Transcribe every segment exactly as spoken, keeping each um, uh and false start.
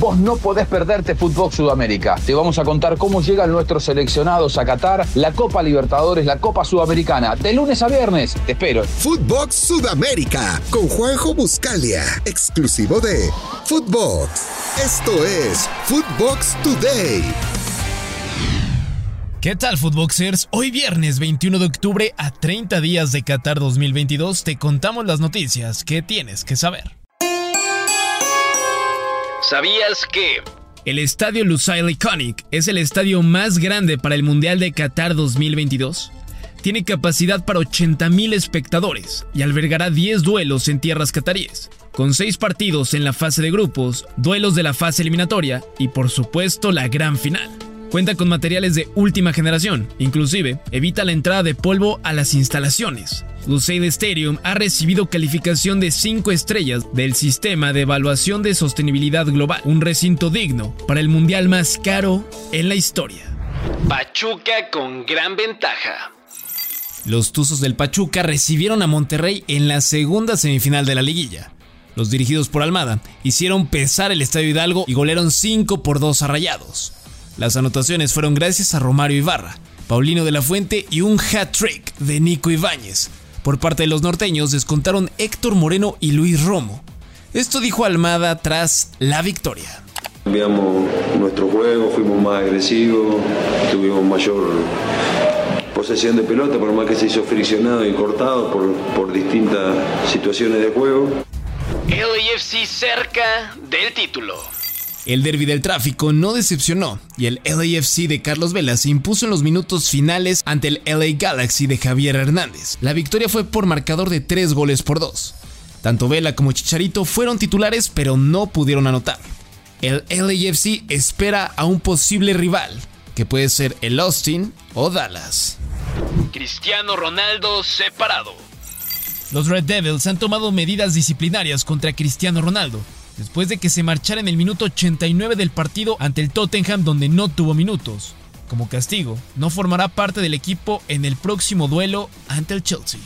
Vos no podés perderte Futvox Sudamérica. Te vamos a contar cómo llegan nuestros seleccionados a Qatar, la Copa Libertadores, la Copa Sudamericana. De lunes a viernes, te espero. Futvox Sudamérica, con Juanjo Buscalia, exclusivo de Futvox. Esto es Futvox Today. ¿Qué tal, Futvoxers? Hoy viernes veintiuno de octubre, a treinta días de Qatar dos mil veintidós, te contamos las noticias que tienes que saber. ¿Sabías que? El Estadio Lusail Iconic es el estadio más grande para el Mundial de Qatar dos mil veintidós. Tiene capacidad para ochenta mil espectadores y albergará diez duelos en tierras cataríes, con seis partidos en la fase de grupos, duelos de la fase eliminatoria y, por supuesto, la gran final. Cuenta con materiales de última generación, inclusive evita la entrada de polvo a las instalaciones. Lusail Stadium ha recibido calificación de cinco estrellas del Sistema de Evaluación de Sostenibilidad Global, un recinto digno para el mundial más caro en la historia. Pachuca con gran ventaja. Los Tuzos del Pachuca recibieron a Monterrey en la segunda semifinal de la Liguilla. Los dirigidos por Almada hicieron pesar el Estadio Hidalgo y golearon cinco por dos a Rayados. Las anotaciones fueron gracias a Romario Ibarra, Paulino de la Fuente y un hat-trick de Nico Ibáñez. Por parte de los norteños descontaron Héctor Moreno y Luis Romo. Esto dijo Almada tras la victoria. Cambiamos nuestro juego, fuimos más agresivos, tuvimos mayor posesión de pelota, por más que se hizo friccionado y cortado por, por distintas situaciones de juego. L A F C cerca del título. El derbi del tráfico no decepcionó y el L A F C de Carlos Vela se impuso en los minutos finales ante el L A Galaxy de Javier Hernández. La victoria fue por marcador de tres goles por dos. Tanto Vela como Chicharito fueron titulares, pero no pudieron anotar. El L A F C espera a un posible rival, que puede ser el Austin o Dallas. Cristiano Ronaldo separado. Los Red Devils han tomado medidas disciplinarias contra Cristiano Ronaldo, después de que se marchara en el minuto ochenta y nueve del partido ante el Tottenham, donde no tuvo minutos. Como castigo, no formará parte del equipo en el próximo duelo ante el Chelsea.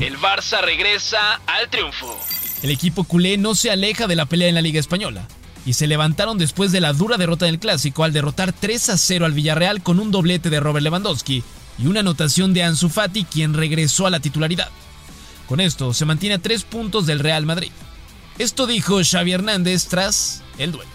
El Barça regresa al triunfo. El equipo culé no se aleja de la pelea en la Liga Española y se levantaron después de la dura derrota del Clásico al derrotar tres a cero al Villarreal con un doblete de Robert Lewandowski y una anotación de Ansu Fati, quien regresó a la titularidad. Con esto se mantiene a tres puntos del Real Madrid. Esto dijo Xavi Hernández tras el duelo.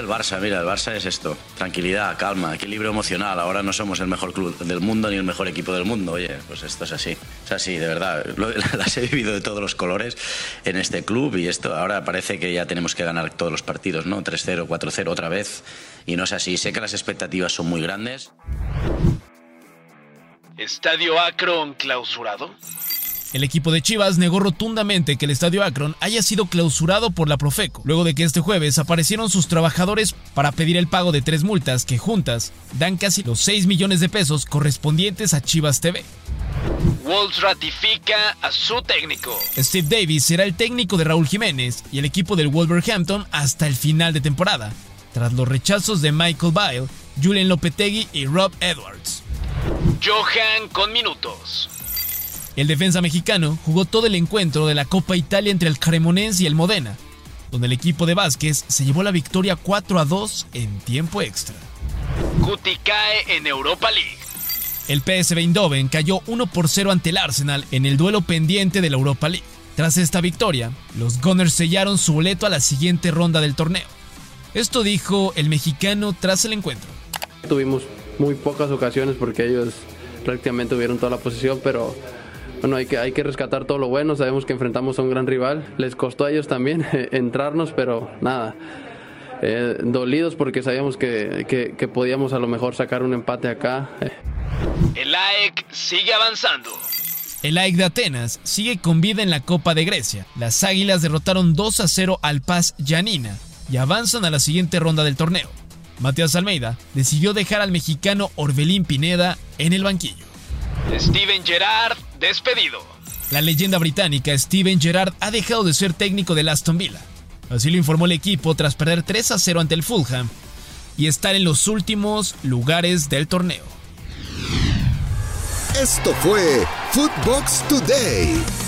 El Barça, mira, el Barça es esto. Tranquilidad, calma, equilibrio emocional. Ahora no somos el mejor club del mundo ni el mejor equipo del mundo. Oye, pues esto es así. Es así, de verdad. Lo, las he vivido de todos los colores en este club y esto ahora parece que ya tenemos que ganar todos los partidos, ¿no? tres cero, cuatro cero otra vez. Y no es así. Sé que las expectativas son muy grandes. Estadio Akron clausurado. El equipo de Chivas negó rotundamente que el Estadio Akron haya sido clausurado por la Profeco, luego de que este jueves aparecieron sus trabajadores para pedir el pago de tres multas que juntas dan casi los seis millones de pesos correspondientes a Chivas T V. Wolves ratifica a su técnico. Steve Davis será el técnico de Raúl Jiménez y el equipo del Wolverhampton hasta el final de temporada, tras los rechazos de Michael Bale, Julen Lopetegui y Rob Edwards. Johan con minutos. El defensa mexicano jugó todo el encuentro de la Copa Italia entre el Cremonense y el Modena, donde el equipo de Vázquez se llevó la victoria cuatro a dos en tiempo extra. Guti cae en Europa League. El P S V Eindhoven cayó uno por cero ante el Arsenal en el duelo pendiente de la Europa League. Tras esta victoria, los Gunners sellaron su boleto a la siguiente ronda del torneo. Esto dijo el mexicano tras el encuentro. Tuvimos muy pocas ocasiones porque ellos prácticamente tuvieron toda la posesión, pero bueno, hay que, hay que rescatar todo lo bueno. Sabemos que enfrentamos a un gran rival. Les costó a ellos también eh, entrarnos, pero nada, eh, dolidos porque sabíamos que, que, que podíamos a lo mejor sacar un empate acá. El A E K sigue avanzando. El A E K de Atenas sigue con vida en la Copa de Grecia. Las Águilas derrotaron dos a cero al P A S Giannina y avanzan a la siguiente ronda del torneo. Matías Almeida decidió dejar al mexicano Orbelín Pineda en el banquillo. Steven Gerrard despedido. La leyenda británica Steven Gerrard ha dejado de ser técnico del Aston Villa. Así lo informó el equipo tras perder tres a cero ante el Fulham y estar en los últimos lugares del torneo. Esto fue Futvox Today.